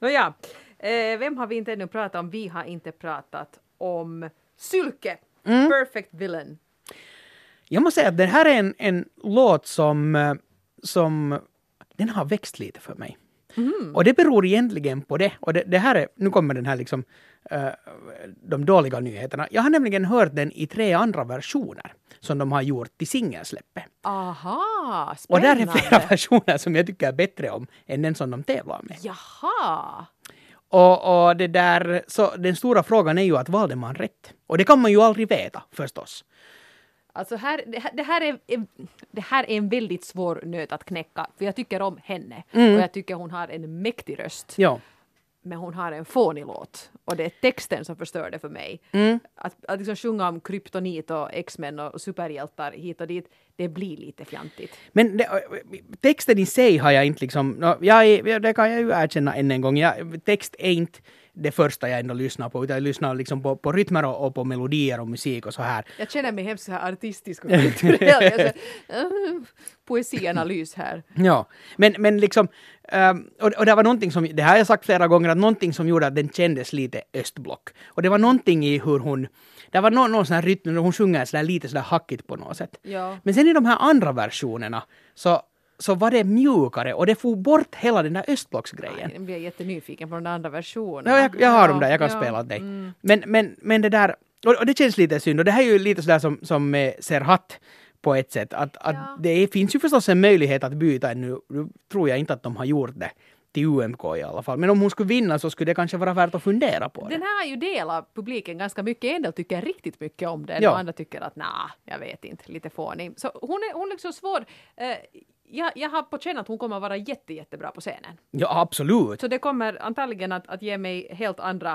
Nå ja, eh, vem har vi inte ännu pratat om? Vi har inte pratat om Sulke. Mm. Perfect Villain. Jag måste säga att det här är en, en låt som, som den har växt lite för mig. Mm. Och det beror egentligen på det. Och det, det här är, nu kommer den här liksom, uh, de dåliga nyheterna. Jag har nämligen hört den i tre andra versioner som de har gjort till singelsläppet. Aha, spännande. Och där är flera versioner som jag tycker är bättre om än den som de tävlar med. Jaha. Och, och det där, så den stora frågan är ju att valde man rätt? Och det kan man ju aldrig veta, förstås. Alltså här, det, här är, det här är en väldigt svår nöt att knäcka. För jag tycker om henne. Mm. Och jag tycker hon har en mäktig röst. Ja. Men hon har en fånig låt. Och det är texten som förstör det för mig. Mm. Att, att liksom sjunga om kryptonit och X-Men och superhjältar hit och dit. Det blir lite fjantigt. Men det, texten i sig har jag inte liksom... No, jag är, det kan jag ju erkänna än en gång. Jag, text är inte det första jag ändå lyssnar på. Utan jag lyssnar liksom på, på rytmer och, och på melodier och musik och så här. Jag känner mig hemskt så här artistisk och kulturell. Poesianalys här. Ja, men, men liksom... Um, och, och det var någonting som... Det här har jag sagt flera gånger. Att någonting som gjorde att den kändes lite östblock. Och det var någonting i hur hon... Det var någon, någon sån här rytm och hon sjunger sådär lite sådär hackigt på något sätt. Ja. Men sen i de här andra versionerna så, så var det mjukare och det får bort hela den där östblocksgrejen. Jag blir jättenyfiken på den andra versionen. Ja, jag, jag har ja, dem där, jag kan ja, spela dig. Mm. Men, men, men det där, och, och det känns lite synd. Och det här är ju lite sådär som, som eh, Serhat på ett sätt. Att, att ja. Det finns ju förstås en möjlighet att byta. Nu tror jag inte att de har gjort det. Till U M K i alla fall. Men om hon skulle vinna så skulle det kanske vara värt att fundera på det. Den här har ju delat publiken ganska mycket. En del tycker riktigt mycket om den. Ja. Och andra tycker att nej, nah, jag vet inte. Lite fånig. Så hon är, hon är liksom svår. Uh, jag, jag har på känn att hon kommer vara jätte, jättebra på scenen. Ja, absolut. Så det kommer antagligen att, att ge mig helt andra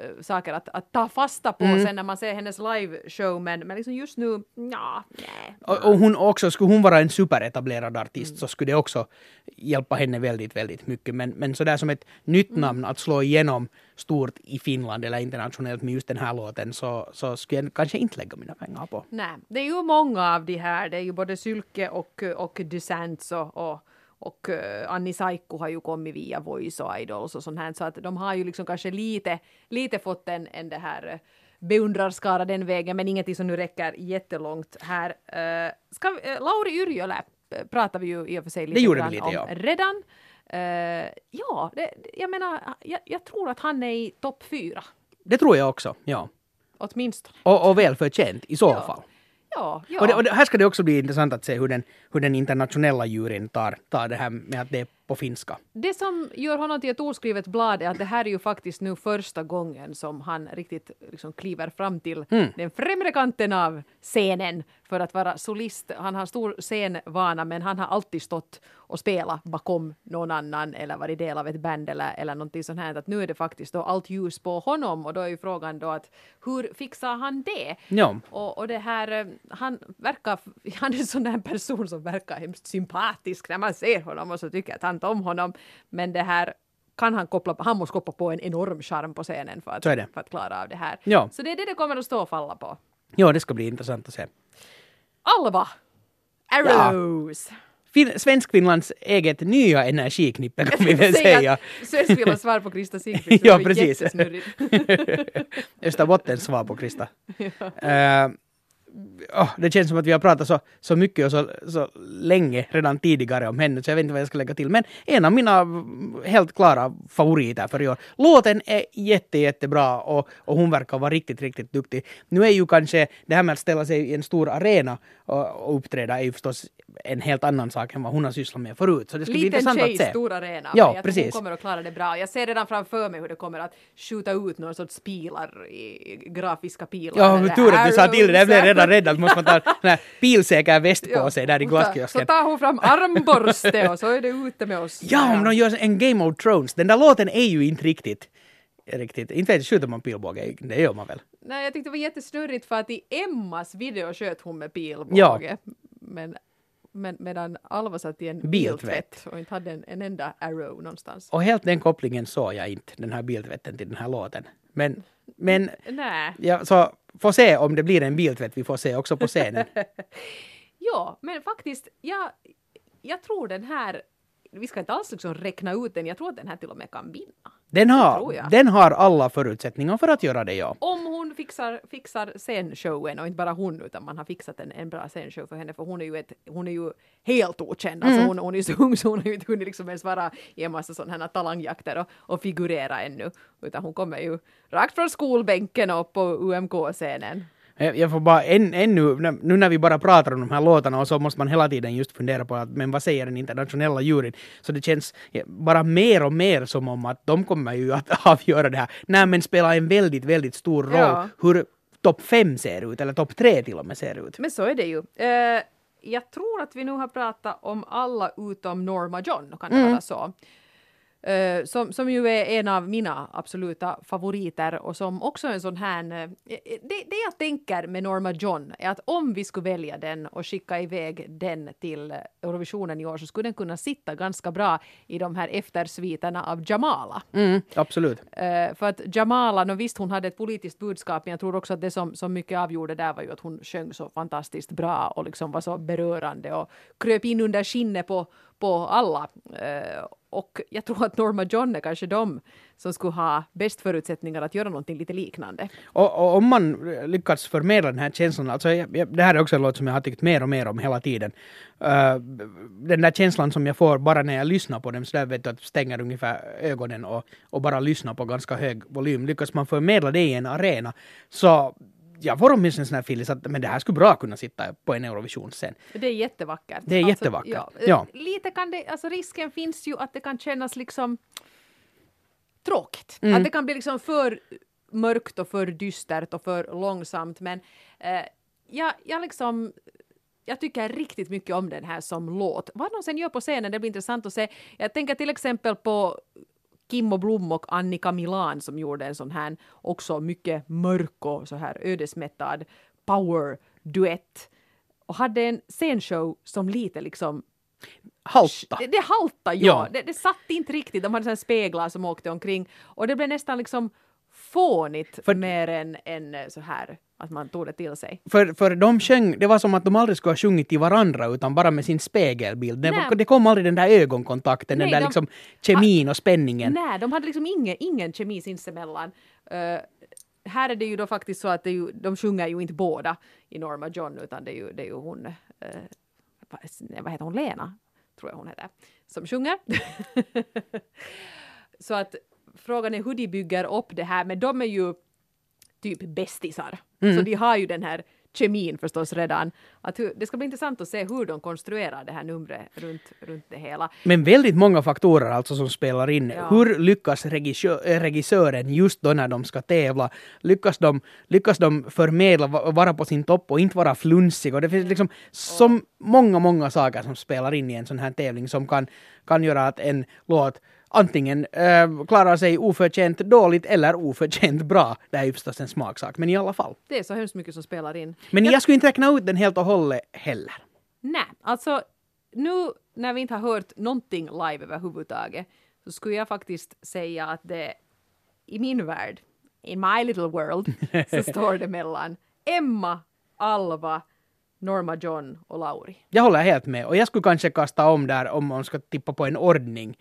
uh, saker att, att ta fasta på mm. sen när man ser hennes live-show. Men, men liksom just nu, nah, nej. Och, och hon också, skulle hon vara en superetablerad artist mm. så skulle det också hjälpa henne väldigt, väldigt mycket. Men, men sådär som ett nytt namn mm. att slå igenom stort i Finland eller internationellt med just den här låten så, så skulle jag kanske inte lägga mina pengar på. Nej, det är ju många av de här. Det är ju både Sylke och, och Desands och, och, och Anni Saikku har ju kommit via Voice och Idols och sånt här. Så att de har ju liksom kanske lite, lite fått en, en det här beundrarskara den vägen, men ingenting som nu räcker jättelångt här. Uh, ska vi, uh, Lauri Yrjöle pratar vi ju i och för sig lite grann om ja. redan. Uh, ja, det, jag menar, jag, jag tror att han är i topp fyra. Det tror jag också, ja. Åtminstone. Och, och väl förtjänt i så ja. fall. Ja, ja. Och, det, och det, här ska det också bli intressant att se hur den, hur den internationella juryn tar, tar det här med att det är på finska. Det som gör honom till ett oskrivet blad är att det här är ju faktiskt nu första gången som han riktigt liksom kliver fram till mm. den främre kanten av scenen för att vara solist. Han har stor scenvana, men han har alltid stått och spelat bakom någon annan eller varit del av ett band eller, eller någonting sånt här. Att nu är det faktiskt då allt ljus på honom, och då är ju frågan då att hur fixar han det? Ja. Och, och det här, han verkar, han är en sån där person som verkar hemskt sympatisk när man ser honom och så tycker att han om honom, men det här kan han koppla på, han måste koppla på en enorm charm på scenen för att, för att klara av det här. Ja. Så det är det det kommer att stå och falla på. Ja, det ska bli intressant att se. Alva! Arrows! Ja. Fin- Svenskfinlands eget nya energiknippe kan vi väl säga. Svenskfinlands svar på Krista Siegfrids. Ja, precis. Österbottens svar på Krista. Ja. Uh, Oh, det känns som att vi har pratat så, så mycket och så, så länge redan tidigare om henne, så jag vet inte vad jag ska lägga till, men en av mina helt klara favoriter för i år. Låten är jätte, jättebra och, och hon verkar vara riktigt, riktigt duktig. Nu är ju kanske det här med att ställa sig i en stor arena och, och uppträda är ju förstås en helt annan sak än vad hon har sysslat med förut, så det ska liten bli intressant tjej, att se. Stor arena, ja, jag precis. Hon kommer att klara det bra. Jag ser redan framför mig hur det kommer att skjuta ut någon sorts pilar, grafiska pilar. Ja, men tur att du sa till det, jag blev redan rädd att måste man ta den här pilsäkra väst på sig där i glaskiosken. Så tar hon fram armborste och så är det ute med oss. Ja, om de gör en Game of Thrones. Den där låten är ju inte riktigt riktigt. Inte vet, skjuter man pilbåge? Det gör man väl? Nej, jag tyckte det var jättesnurrigt för att i Emmas video sköt hon med pilbåge. Ja. Men, men medan Alva satt i en biltvätt och inte hade en, en enda arrow någonstans. Och helt den kopplingen såg jag inte, den här biltvätten till den här låten. Men, men ja, så får se om det blir en biltvätt, vi får se också på scenen. Ja, men faktiskt, jag, jag tror den här, vi ska inte alls liksom räkna ut den, jag tror att den här till och med kan vinna. Den har, den har alla förutsättningar för att göra det, ja. Om hon fixar, fixar scenshowen, och inte bara hon, utan man har fixat en, en bra scenshow för henne, för hon är ju, ett, hon är ju helt okänd. Mm. Alltså hon, hon är så ung så hon har ju inte hunnit liksom ens vara i en massa sådana här talangjakter och, och figurera ännu. Utan hon kommer ju rakt från skolbänken upp på U M K-scenen. Jag får bara än, ännu, nu när vi bara pratar om de här låtarna och så måste man hela tiden just fundera på att, men vad säger den internationella juryn? Så det känns bara mer och mer som om att de kommer ju att avgöra det här. Nej, men spelar en väldigt, väldigt stor roll ja. hur topp fem ser ut, eller topp tre till och med ser ut. Men så är det ju. Uh, jag tror att vi nu har pratat om alla utom Norma John, kan det mm. vara så. Uh, som, som ju är en av mina absoluta favoriter och som också är en sån här... Uh, det, det jag tänker med Norma John är att om vi skulle välja den och skicka iväg den till Eurovisionen i år så skulle den kunna sitta ganska bra i de här eftersviterna av Jamala. Mm, absolut. Uh, för att Jamala, no, visst hon hade ett politiskt budskap, men jag tror också att det som, som mycket avgjorde där var ju att hon sjöng så fantastiskt bra och liksom var så berörande och kröp in under skinnet på, på alla... Uh, Och jag tror att Norma John är kanske de som skulle ha bäst förutsättningar att göra någonting lite liknande. Och, och om man lyckats förmedla den här känslan, alltså jag, jag, det här är också en låt som jag har tyckt mer och mer om hela tiden. Uh, den där känslan som jag får bara när jag lyssnar på dem, så där vet du att stänger ungefär ögonen och, och bara lyssnar på ganska hög volym. Lyckas man förmedla det i en arena så... Jag får åtminstone en sån här filis att men det här skulle bra kunna sitta på en Eurovisionsscen. Det är jättevackert. Det är alltså, jättevackert, ja, ja. Lite kan det, alltså risken finns ju att det kan kännas liksom tråkigt. Mm. Att det kan bli liksom för mörkt och för dystert och för långsamt. Men eh, jag, jag liksom... Jag tycker riktigt mycket om den här som låt. Vad de sen gör på scenen, det blir intressant att se. Jag tänker till exempel på... Kim och Blom och Annica Milán som gjorde en sån här också mycket mörk och så här ödesmättad power-duett. Och hade en scenshow som lite liksom... Halta. Det, det halta, ja. ja. Det, det satt inte riktigt. De hade sån speglar som åkte omkring. Och det blev nästan liksom fånigt för... mer än, än så här... att man tog det till sig. För, för de sjöng, det var som att de aldrig skulle ha sjungit till varandra utan bara med sin spegelbild. Det, var, det kom aldrig den där ögonkontakten, nej, den där de, liksom kemin och spänningen. Nej, de hade liksom ingen, ingen kemi sinsemellan. Uh, här är det ju då faktiskt så att det ju, de sjunger ju inte båda i Norma John, utan det är ju, det är ju hon, eh, vad heter hon, Lena tror jag hon heter, som sjunger. Så att frågan är hur de bygger upp det här, men de är ju typ bästisar. Mm. Så de har ju den här kemin förstås redan. Att hur, det ska bli intressant att se hur de konstruerar det här numret runt, runt det hela. Men väldigt många faktorer alltså som spelar in. Ja. Hur lyckas regissö- regissören just då när de ska tävla? Lyckas de, lyckas de förmedla, vara på sin topp och inte vara flunsig? Och det finns liksom som många, många saker som spelar in i en sån här tävling som kan, kan göra att en låt antingen äh, klarar sig oförtjänt dåligt eller oförtjänt bra. Det är ju förstås en smaksak, men i alla fall. Det är så hemskt mycket som spelar in. Men jag, jag skulle inte räkna ut den helt och hållet heller. Nej, alltså nu när vi inte har hört någonting live överhuvudtaget så skulle jag faktiskt säga att det i min värld, in my little world, så står det mellan Emma, Alva, Norma John och Lauri. Jag håller helt med. Och jag skulle kanske kasta om där om man ska tippa på en ordning.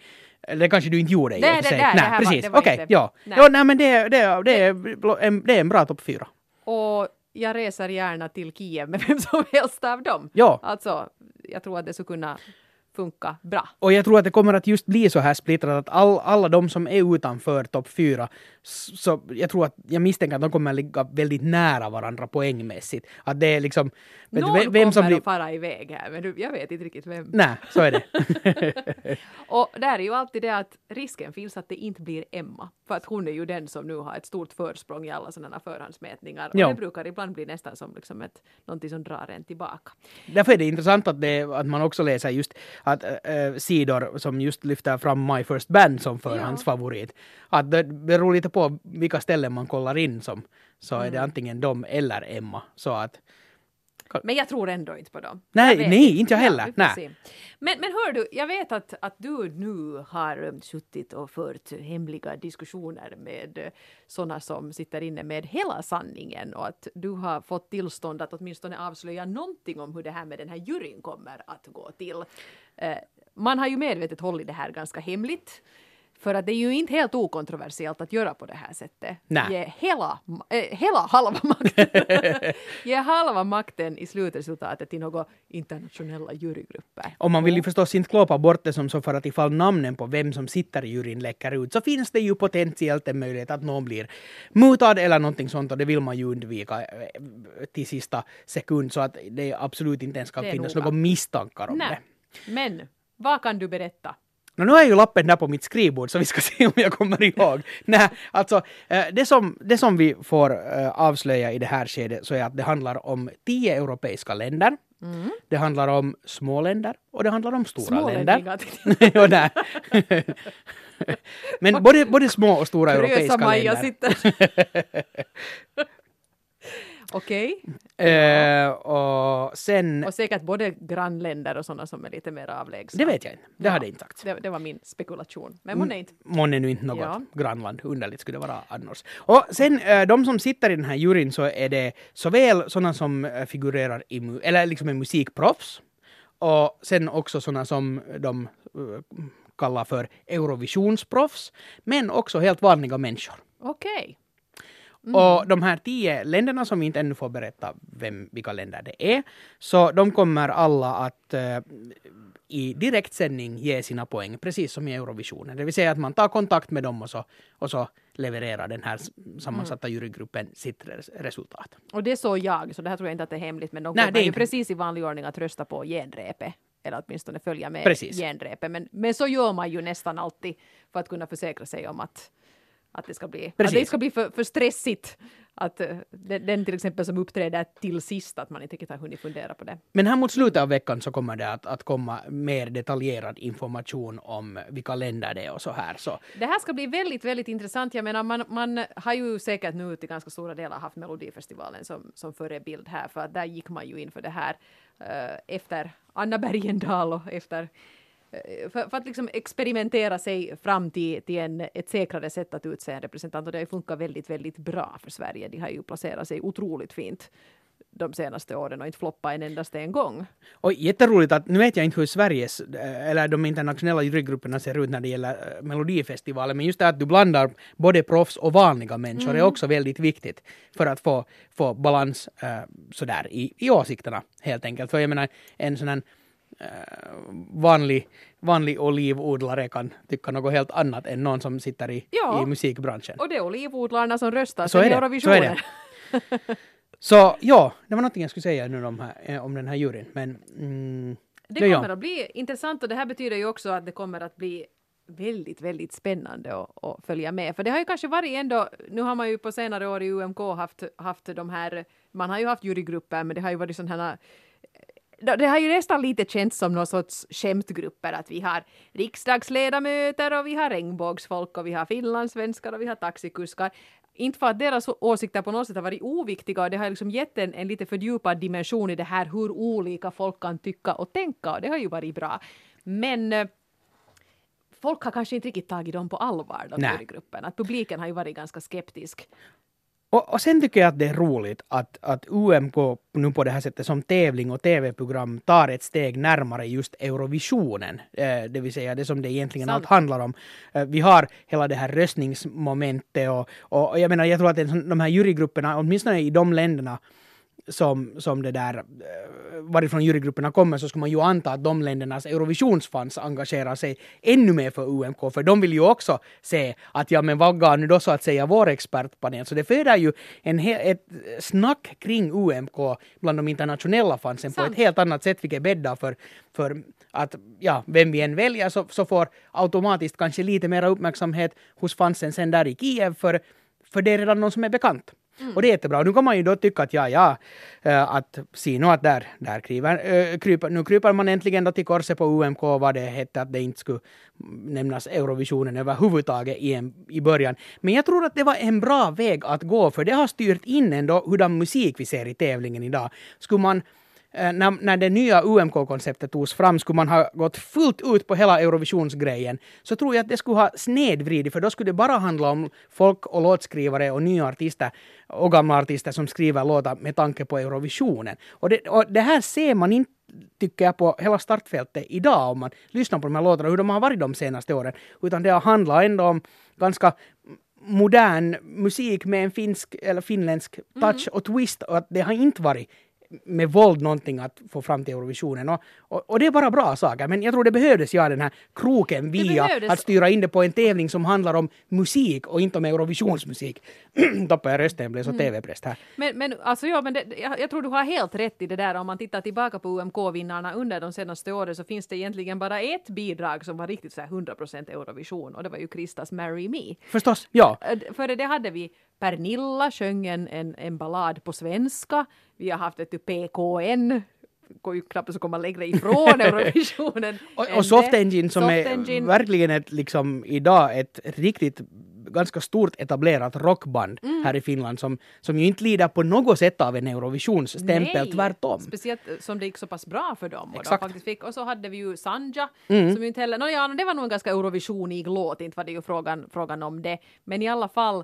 Eller kanske du inte gjorde det. Nej, det, det, nej precis. Okej, okay, ja. Nej. ja nej, men det, det, det, är en, det är en bra topp fyra. Och jag reser gärna till Kiev med vem som helst av dem. Ja. Alltså, jag tror att det skulle kunna funka bra. Och jag tror att det kommer att just bli så här splittrat att all, alla de som är utanför topp fyra, så jag tror att jag misstänker att de kommer att ligga väldigt nära varandra poängmässigt. Att det är liksom... Vet, Någon vem, vem som kommer blir... att fara iväg här, men jag vet inte riktigt vem. Nej, så är det. Och där är ju alltid det att risken finns att det inte blir Emma. För att hon är ju den som nu har ett stort försprång i alla sådana förhandsmätningar. Och jo. Det brukar ibland bli nästan som liksom ett, någonting som drar en tillbaka. Därför är det intressant att, det, att man också läser just att äh, sidor som just lyfter fram My First Band som förhandsfavorit. Ja. Att det beror lite på vilka ställen man kollar in som. Så mm. är det antingen dem eller Emma. Så att... Men jag tror ändå inte på dem. Nej, jag nej inte jag heller. Ja, nej. Men, men hör du, jag vet att, att du nu har suttit och fört hemliga diskussioner med sådana som sitter inne med hela sanningen och att du har fått tillstånd att åtminstone avslöja någonting om hur det här med den här juryn kommer att gå till. Man har ju medvetet hållit det här ganska hemligt. För att det är ju inte helt okontroversiellt att göra på det här sättet. Nej. Ge hela, äh, hela halva makten. Ge halva makten i slutresultatet till några internationella jurygrupper. Och man vill ju förstås inte klåpa bort det som så, för att ifall namnen på vem som sitter i juryn läcker ut så finns det ju potentiellt en möjlighet att någon blir mutad eller någonting sånt, och det vill man ju undvika till sista sekund, så att det absolut inte ens ska finnas några misstankar om. Nej. Det. Men vad kan du berätta? No, nu är ju lappen där på mitt skrivbord så vi ska se om jag kommer ihåg. Nej, alltså det som, det som vi får avslöja i det här skedet så är att det handlar om tio europeiska länder. Mm. Det handlar om små länder och det handlar om stora länder. Jo, nej. Men både, både små och stora europeiska länder. Sitter. Okej. Eh, och sen... Och säkert både grannländer och sådana som är lite mer avlägsna. Det vet jag inte. Det ja. hade jag inte sagt. Det, det var min spekulation. Men mån är inte. Mån är nu inte något ja. grannland. Underligt skulle det vara annars. Och sen eh, de som sitter i den här juryn så är det såväl sådana som figurerar i mu- eller liksom är musikproffs. Och sen också sådana som de uh, kallar för Eurovisionsproffs. Men också helt vanliga människor. Okej. Okay. Mm. Och de här tio länderna som vi inte ännu får berätta vem, vilka länder det är, så de kommer alla att eh, i direktsändning ge sina poäng, precis som i Eurovisionen. Det vill säga att man tar kontakt med dem och så, och så levererar den här sammansatta jurygruppen sitt res- resultat. Och det såg jag, så det här tror jag inte att det är hemligt, men de Nej, kommer ju inte. Precis i vanlig ordning att rösta på genrepet. Eller åtminstone följa med precis. Genrepet. Men, men så gör man ju nästan alltid för att kunna försäkra sig om att Att det ska bli, att det ska bli för, för stressigt. Att den, den till exempel som uppträder till sist, att man inte riktigt har hunnit fundera på det. Men här mot slutet av veckan så kommer det att, att komma mer detaljerad information om vilka länder det är och så här. Så. Det här ska bli väldigt, väldigt intressant. Jag menar, man, man har ju säkert nu till ganska stora delar haft Melodifestivalen som, som förebild här. För att där gick man ju in för det här eh, efter Anna Bergendahl och efter... För, för att liksom experimentera sig fram till, till en, ett säkrare sätt att utse en representant. Och det har ju funkat väldigt, väldigt bra för Sverige. De har ju placerat sig otroligt fint de senaste åren och inte floppa en endast en gång. Och jätteroligt att, nu vet jag inte hur Sveriges eller de internationella jurygrupperna ser ut när det gäller Melodifestivalen, men just det att du blandar både proffs och vanliga människor mm. är också väldigt viktigt för att få, få balans äh, sådär i, i åsikterna helt enkelt. För jag menar, en sån här äh, vanlig, vanlig olivodlare kan tycka något helt annat än någon som sitter i, ja, i musikbranschen. Och det är olivodlarna som röstar så till Eurovisionen. Så ja, det var något jag skulle säga nu om, här, om den här juryn. Men, mm, det kommer ja. att bli intressant, och det här betyder ju också att det kommer att bli väldigt, väldigt spännande att, att följa med. För det har ju kanske varit ändå, nu har man ju på senare år i U M K haft, haft de här, man har ju haft jurygrupper, men det har ju varit sådana här, det har ju nästan lite känts som någon sorts skämtgrupper, att vi har riksdagsledamöter och vi har regnbågsfolk och vi har finlandssvenskar och vi har taxikuskar. Inte för att deras åsikter på något sätt har varit oviktiga, och det har liksom gett en, en lite fördjupad dimension i det här hur olika folk kan tycka och tänka, och det har ju varit bra. Men eh, folk har kanske inte riktigt tagit dem på allvar, de här gruppen. Att publiken har ju varit ganska skeptisk. Och, och sen tycker jag att det är roligt att, att U M K nu på det här sättet som tävling och tv-program tar ett steg närmare just Eurovisionen. Eh, det vill säga det som det egentligen sant. Allt handlar om. Eh, vi har hela det här röstningsmomentet och, och, och jag menar, jag tror att en, de här jurygrupperna, åtminstone i de länderna som, som det där, varifrån jurygrupperna kommer, så ska man ju anta att de ländernas Eurovisionsfans engagerar sig ännu mer för U M K, för de vill ju också se att, ja men vagga nu då så att säga vår expertpanel, så det föder ju en he- ett snack kring U M K bland de internationella fansen sant. På ett helt annat sätt, vilket bäddar för, för att, ja, vem vi än väljer så, så får automatiskt kanske lite mer uppmärksamhet hos fansen sen där i Kiev, för, för det är redan någon som är bekant. Mm. Och det är jättebra. Nu kan man ju då tycka att ja, ja, att se nu att där, där kryper, äh, kryper, nu kryper man äntligen då till korset på U M K, vad det hette, att det inte skulle nämnas Eurovisionen överhuvudtaget i, en, i början. Men jag tror att det var en bra väg att gå, för det har styrt in ändå hur den musik vi ser i tävlingen idag. Skulle man, äh, när, när det nya U M K-konceptet togs fram, skulle man ha gått fullt ut på hela Eurovisionsgrejen, så tror jag att det skulle ha snedvridit, för då skulle det bara handla om folk och låtskrivare och nya artister och gamla artister som skriver låtar med tanke på Eurovisionen. Och det, och det här ser man inte, tycker jag, på hela startfältet idag om man lyssnar på de här låtarna, hur de har varit de senaste åren. Utan det har handlat ändå om ganska modern musik med en finsk eller finländsk touch mm. och twist, och att det har inte varit med våld någonting att få fram till Eurovisionen. Och, och, och det är bara bra saker. Men jag tror det behövdes, ja, den här kroken via att styra in det på en tävling som handlar om musik och inte om Eurovisionsmusik. Tappar jag rösten, blev så mm. tv-präst här. Men, men, alltså, ja, men det, jag, jag tror du har helt rätt i det där. Om man tittar tillbaka på U M K-vinnarna under de senaste åren, så finns det egentligen bara ett bidrag som var riktigt så här hundra procent Eurovision. Och det var ju Kristas Marry Me. Förstås, ja. Före det hade vi Pernilla sjöng en, en, en ballad på svenska. Vi har haft ett P K N. Går ju knappt så kommer man längre ifrån Eurovisionen. och och Soft Engine som Soft är Engine. Verkligen ett, liksom, idag ett riktigt ganska stort etablerat rockband mm. här i Finland som, som ju inte lider på något sätt av en Eurovisionsstämpel, nej, tvärtom. Speciellt som det gick så pass bra för dem. Och, de faktiskt fick, och så hade vi ju Sanja mm. som ju inte heller, no, ja, det var nog en ganska Eurovisionig låt, inte var det ju frågan, frågan om det. Men i alla fall,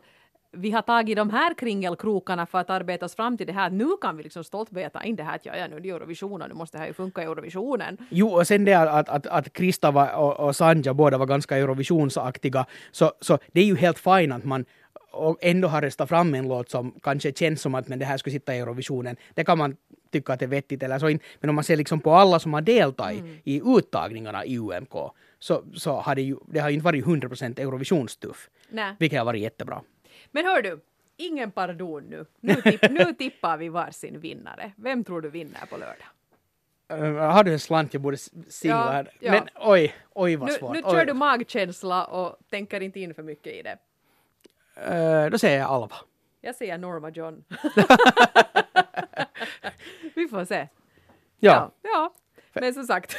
vi har tagit de här kringelkrokarna för att arbeta oss fram till det här. Nu kan vi liksom stolt beta in det här att ja, ja, nu är det Eurovisionen, nu måste det här ju funka i Eurovisionen. Jo, och sen det att, att, att Krista var, och, och Sanja båda var ganska Eurovisionsaktiga, så, så det är ju helt fint att man och ändå har röstat fram en låt som kanske känns som att men det här skulle sitta i Eurovisionen. Det kan man tycka att det är vettigt eller så. Men om man ser liksom på alla som har deltagit mm. i uttagningarna i U M K, så, så har det ju, det har ju inte varit hundra procent Eurovisionstuff. Nej. Vilket har varit jättebra. Men hör du, ingen pardon nu. Nu, tipp, nu tippar vi varsin vinnare. Vem tror du vinner på lördag? Uh, har du en slant jag borde singla här? Ja, ja. Men oj, oj vad svårt. Nu, nu kör oj. Du magkänsla och tänker inte in för mycket i det. Uh, då säger jag Alva. Jag säger Norma John. Vi får se. Ja. Ja, ja. Men som sagt,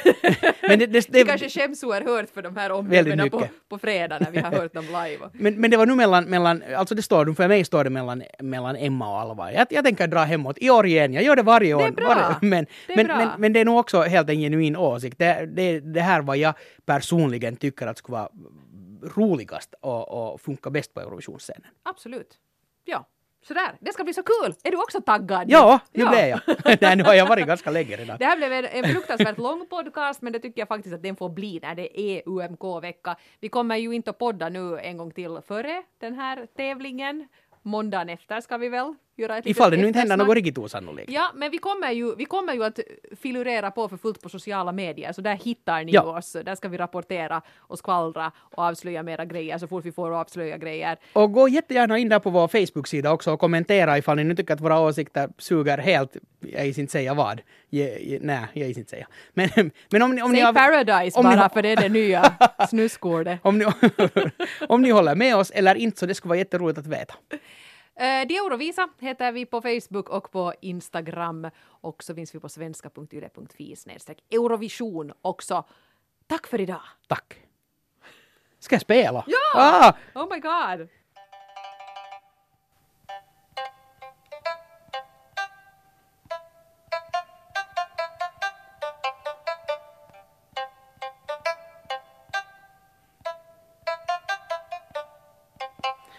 men det, det, det, det kanske skäms oerhört för de här områdena på, på fredag när vi har hört dem live. men, men det var nu mellan, mellan alltså det står, för mig står det mellan, mellan Emma och Alva. Jag, jag tänker dra hemåt i år igen, jag gör det varje år. Det är bra. Var, men, det är men, bra. Men, men, men det är nog också helt en genuin åsikt. Det, det, det här vad jag personligen tycker att skulle vara roligast och, och funka bäst på Eurovisionsscenen. Absolut, ja. Sådär, det ska bli så kul. Är du också taggad? Ja, nu ja. blev jag. Nej, nu har jag varit ganska länge redan. Det här blev en, en fruktansvärt lång podcast, men det tycker jag faktiskt att den får bli när det är U M K-vecka. Vi kommer ju inte att podda nu en gång till före den här tävlingen. Måndagen efter ska vi väl göra ett litet eftersnack. Ifall det nu inte händer något riktigt osannolikt. Ja, men vi kommer, ju, vi kommer ju att filurera på för fullt på sociala medier. Så där hittar ni ja. oss. Där ska vi rapportera och skvallra och avslöja mera grejer så fort vi får avslöja grejer. Och gå jättegärna in där på vår Facebook-sida också och kommentera ifall ni nu tycker att våra åsikter suger helt. Jag gissar inte säga vad. Jag, jag, nej, jag gissar inte säga. Men, men om ni... Om Säg ni har, Paradise om bara, ni, för det är det nya snuskordet. om, ni, om ni håller med oss eller inte, så det skulle vara jätteroligt att veta. Det är Eurovisa heter vi på Facebook och på Instagram. Och så finns vi på svenska punkt yle punkt fi snedstreck Eurovision också. Tack för idag. Tack. Ska jag spela? Ja! Ah! Oh my god.